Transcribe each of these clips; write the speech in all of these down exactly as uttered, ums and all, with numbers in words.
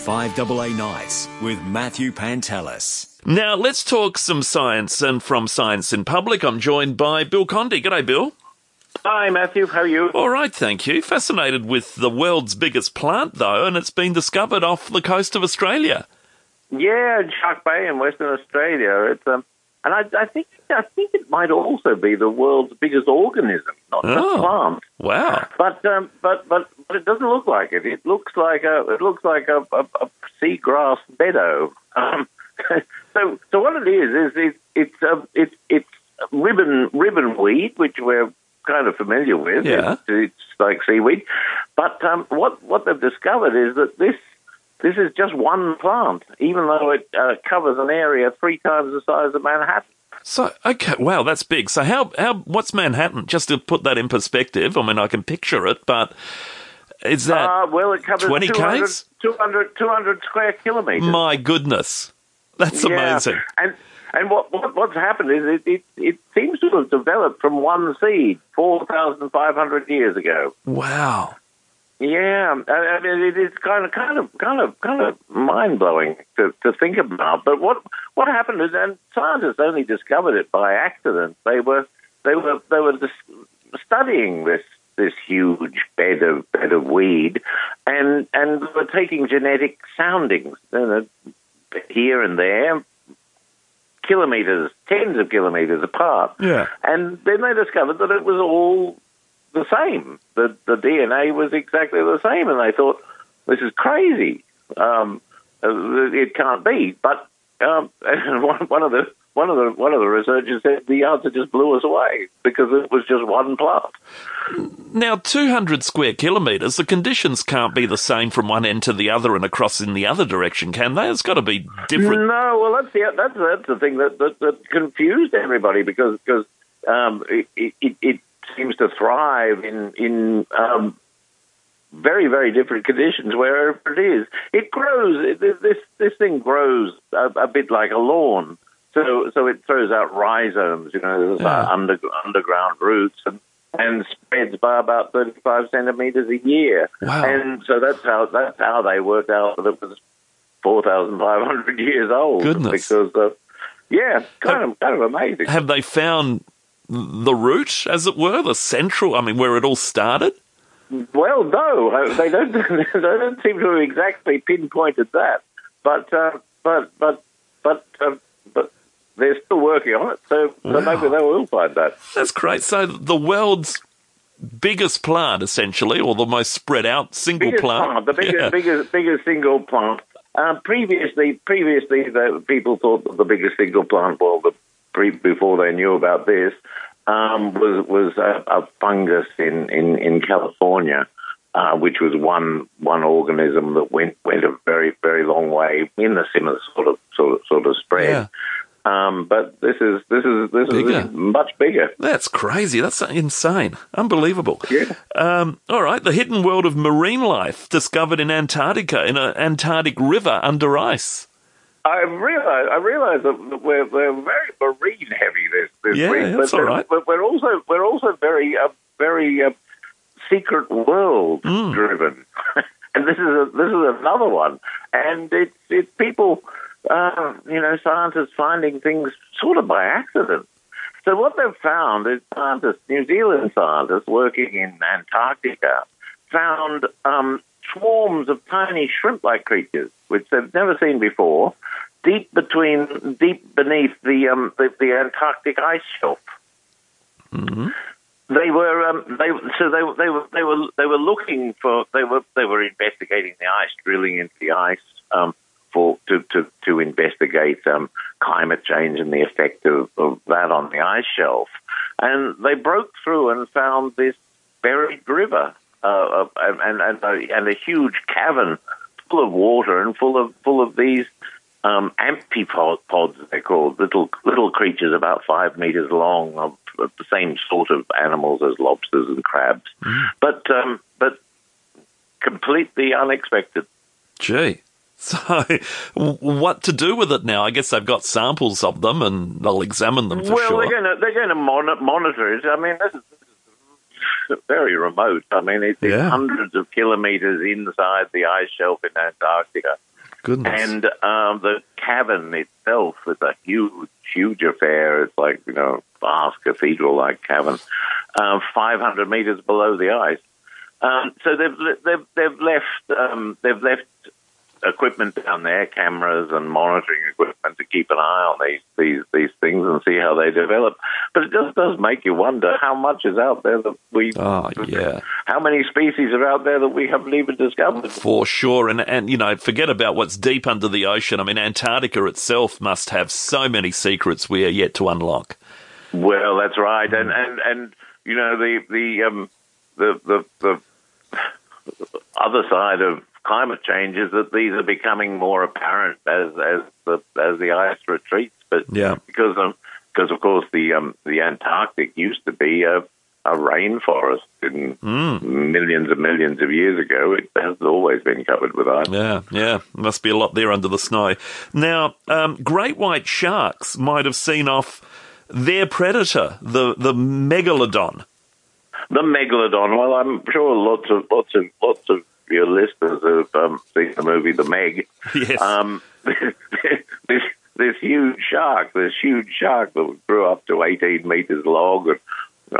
five A A Nights with Matthew Pantelis. Now let's talk some science, and from Science in Public, I'm joined by Bill Condie. G'day, Bill. Hi, Matthew. How are you? All right, thank you. Fascinated with the world's biggest plant, though, and it's been discovered off the coast of Australia. Yeah, in Shark Bay in Western Australia. It's um, and I, I think I think it might also be the world's biggest organism, not just oh, plant. Wow! But um, but but but it doesn't look like it. It looks like a it looks like a, a, a seagrass meadow. Um, so so what it is is it, it's um, it's it's ribbon ribbon weed, which we're kind of familiar with. Yeah. It's, it's like seaweed. But um, what what they've discovered is that this. This is just one plant, even though it uh, covers an area three times the size of Manhattan. So, okay, wow, that's big. So how, how, what's Manhattan? Just to put that in perspective, I mean, I can picture it, but is that uh, well, it covers twenty k's? two hundred, two hundred, two hundred square kilometres. My goodness. That's yeah. amazing. And and what, what what's happened is it, it, it seems to have developed from one seed four thousand five hundred years ago. Wow. Yeah, I mean, it is kind of, kind of, kind of, kind of mind-blowing to, to think about. But what what happened is, and scientists only discovered it by accident. They were they were they were studying this this huge bed of bed of weed, and and they were taking genetic soundings, you know, here and there, kilometers, tens of kilometers apart. Yeah, and then they discovered that it was all the same. The the D N A was exactly the same, and they thought, this is crazy. Um, it can't be. But um, and one, one of the one of the one of the researchers said the answer just blew us away because it was just one plant. Now, two hundred square kilometres. The conditions can't be the same from one end to the other and across in the other direction, can they? It's got to be different. No, well, that's the that's that's the thing that that, that confused everybody because because um, it. it, it seems to thrive in in um, very very different conditions wherever it is. It grows. It, this this thing grows a, a bit like a lawn. So so it throws out rhizomes, you know, yeah. under, underground roots, and, and spreads by about thirty five centimeters a year. Wow. And so that's how that's how they worked out that it was four thousand five hundred years old. Goodness. Because of, yeah, kind have, of kind of amazing. Have they found the root, as it were, the central, I mean, where it all started? Well, no, they don't. They don't seem to have exactly pinpointed that, but uh, but but but uh, but they're still working on it. So, wow. so maybe they will find that. That's great. So the world's biggest plant, essentially, or the most spread out single biggest plant. plant, the biggest, yeah. biggest, biggest single plant. Uh, previously, previously, the people thought that the biggest single plant, well, the before they knew about this, um, was was a, a fungus in, in, in California, uh, which was one one organism that went went a very very long way in a similar sort of sort of sort of spread. Yeah. Um, but this is this is this bigger. is much bigger. That's crazy. That's insane. Unbelievable. Yeah. Um, all right. The hidden world of marine life discovered in Antarctica in an Antarctic river under ice. I realize I realize that we're we're very marine heavy this this yeah, week, but all right. we're also we're also very uh, very uh, secret world mm. driven, and this is a, this is another one, and it's it's people, uh, you know, scientists finding things sort of by accident. So what they've found is scientists, New Zealand scientists working in Antarctica, found um, swarms of tiny shrimp-like creatures, which they've never seen before, deep between, deep beneath the um, the, the Antarctic ice shelf. Mm-hmm. They were um, they so they they were they were they were looking for they were they were investigating the ice, drilling into the ice um, for to, to, to investigate um, climate change and the effect of, of that on the ice shelf. And they broke through and found this buried river uh, and and a, and a huge cavern full of water and full of full of these um, amphipods, they're called, little little creatures about five meters long, of, of the same sort of animals as lobsters and crabs, mm. but um, but completely unexpected. Gee, so what to do with it now? I guess they've got samples of them and they'll examine them for well, sure. Well, they're going to they're going to mon- monitor it. I mean, this is very remote. I mean, it's yeah. hundreds of kilometres inside the ice shelf in Antarctica. Goodness. And um, the cavern itself is a huge, huge affair. It's like, you know, vast cathedral-like cavern, um, five hundred meters below the ice. Um, so they've they've they've left um, they've left equipment down there, cameras and monitoring equipment to keep an eye on these these these things and see how they develop. But it just does make you wonder how much is out there that we oh yeah how many species are out there that we haven't even discovered. For sure, and and you know, forget about what's deep under the ocean. I mean, Antarctica itself must have so many secrets we are yet to unlock. Well, that's right, and and and you know the the um the the the other side of climate change is that these are becoming more apparent as as the as the ice retreats, but yeah, because of because of course the um the Antarctic used to be a a rainforest in mm. millions and millions of years ago. It has always been covered with ice. Yeah, yeah. Must be a lot there under the snow. Now, um, great white sharks might have seen off their predator, the the megalodon. The megalodon. Well, I'm sure lots of lots of lots of your listeners have um, seen the movie The Meg. Yes. Um, this this huge shark, this huge shark that grew up to eighteen meters long and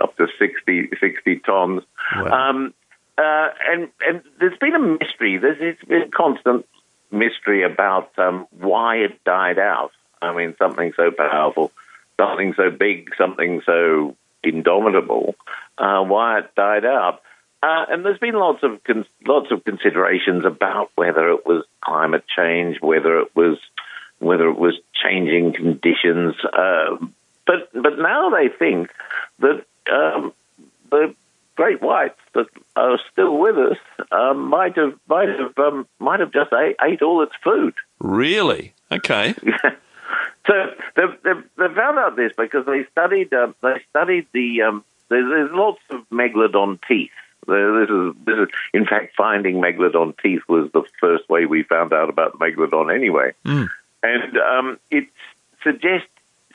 up to sixty tons. Wow. Um, uh, and and there's been a mystery. There's it's been a constant mystery about um, why it died out. I mean, something so powerful, something so big, something so indomitable, uh, why it died out. Uh, and there's been lots of con- lots of considerations about whether it was climate change, whether it was whether it was changing conditions. Uh, but but now they think that um, the great whites that are still with us uh, might have might have um, might have just ate, ate all its food. Really? Okay. So they, they, they found out this because they studied uh, they studied the um, there's, there's lots of megalodon teeth. This is, this is, in fact, finding megalodon teeth was the first way we found out about megalodon anyway. Mm. And um, it suggests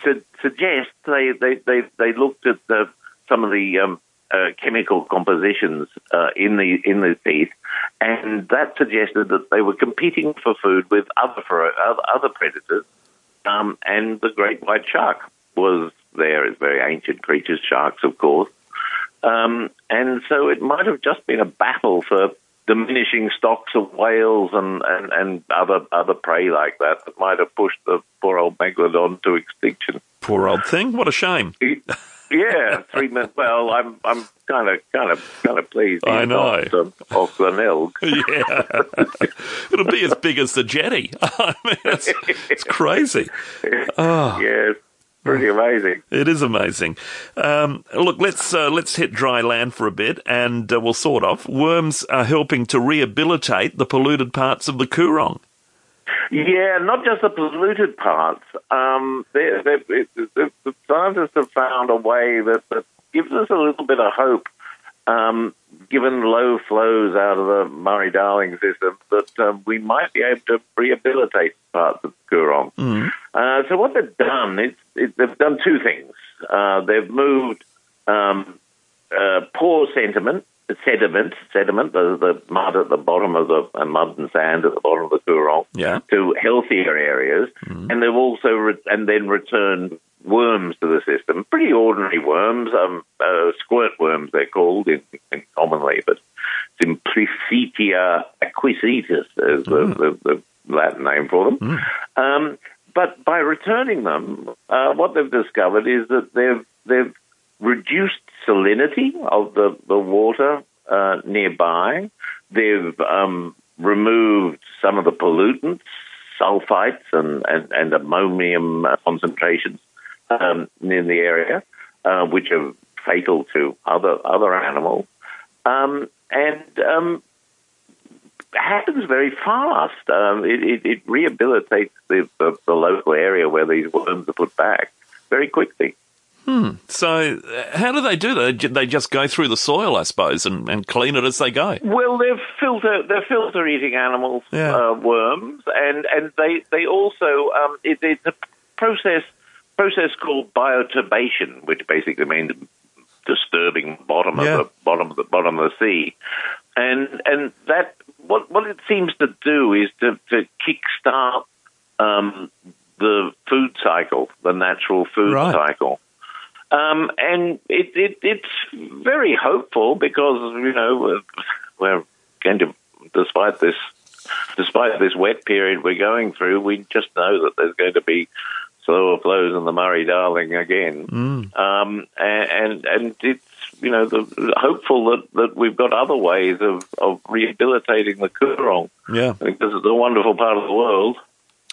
su- suggest they, they, they, they looked at the, some of the um, uh, chemical compositions uh, in the in the teeth, and that suggested that they were competing for food with other for, uh, other predators, um, and the great white shark was there. It's very ancient creatures, sharks, of course. Um, and so it might have just been a battle for diminishing stocks of whales and, and, and other other prey like that that might have pushed the poor old megalodon to extinction. Poor old thing! What a shame. Yeah, three minutes. Well, I'm I'm kind of kind of kind of pleased. He's I know off the, off the milk. Yeah, it'll be as big as the jetty. I mean, it's, it's crazy. Oh. Yes. Pretty amazing. It is amazing. Um, look, let's uh, let's hit dry land for a bit, and uh, we'll sort of. Worms are helping to rehabilitate the polluted parts of the Coorong. Yeah, not just the polluted parts. Um, they're, they're, it, the, the scientists have found a way that, that gives us a little bit of hope, um, given low flows out of the Murray-Darling system, that um, we might be able to rehabilitate parts of the Coorong. Mm. Uh, so what they've done is it, they've done two things. Uh, they've moved um, uh, poor sediment, sediment, sediment, the, the mud at the bottom of the and mud and sand at the bottom of the Coorong, yeah, to healthier areas, mm. and they've also re- and then returned worms to the system. Pretty ordinary worms, um, uh, squirt worms they're called in, in commonly, but Simplicitia aquicitis is mm. the, the, the Latin name for them. Mm. Um, But by returning them, uh, what they've discovered is that they've they've reduced salinity of the the water uh, nearby. They've um, removed some of the pollutants, sulfites and and, and ammonium concentrations um, in the area, uh, which are fatal to other other animals, um, and um, happens very fast. Um, it, it, it rehabilitates the, the, the local area where these worms are put back very quickly. Hmm. So how do they do that? They just go through the soil, I suppose, and, and clean it as they go. Well, they're filter they're filter eating animals, yeah. uh, worms, and and they they also um, it, it's a process process called bioturbation, which basically means disturbing bottom yeah. of the bottom of the bottom of the sea, and and that what what it seems to do is to, to kickstart um, the food cycle, the natural food right. cycle. Um, and it, it, it's very hopeful because, you know, we're going to, despite this despite this wet period we're going through, we just know that there's going to be slower flows in the Murray-Darling again. Mm. Um, and, and and it's, you know, the, hopeful that, that we've got other ways of, of rehabilitating the Coorong. Yeah. Because it's a wonderful part of the world.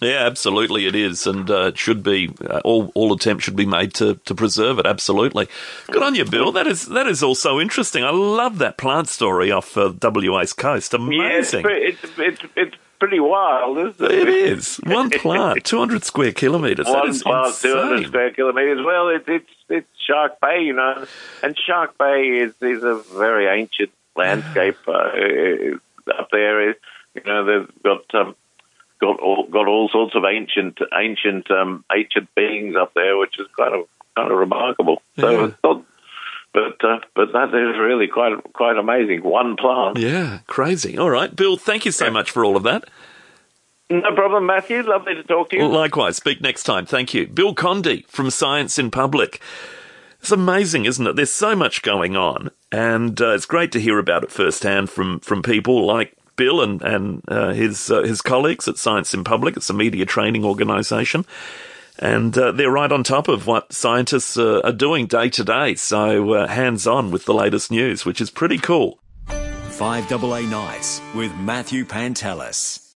Yeah, absolutely it is, and uh, it should be uh, all all attempts should be made to, to preserve it. Absolutely, good on you, Bill. That is that is all so interesting. I love that plant story off uh, W A's coast. Amazing. Yeah, it's, it's, it's, it's pretty wild, isn't it? It is. One plant, two hundred square kilometres. One plant, two hundred square kilometres. Well, it, it's it's Shark Bay, you know, and Shark Bay is is a very ancient landscape uh, up there. You know, they've got some. Um, Got all, got all sorts of ancient, ancient, um, ancient beings up there, which is kind of, kind of remarkable. So, yeah. it's not, but, uh, but that is really quite, quite amazing. One plant. Yeah, crazy. All right, Bill. Thank you so yeah. much for all of that. No problem, Matthew. Lovely to talk to you. Well, likewise. Speak next time. Thank you, Bill Condie from Science in Public. It's amazing, isn't it? There's so much going on, and uh, it's great to hear about it firsthand from from people like Bill and, and uh, his uh, his colleagues at Science in Public. It's a media training organisation, and uh, they're right on top of what scientists uh, are doing day to day, so uh, hands-on with the latest news, which is pretty cool. five double A Nights with Matthew Pantelis.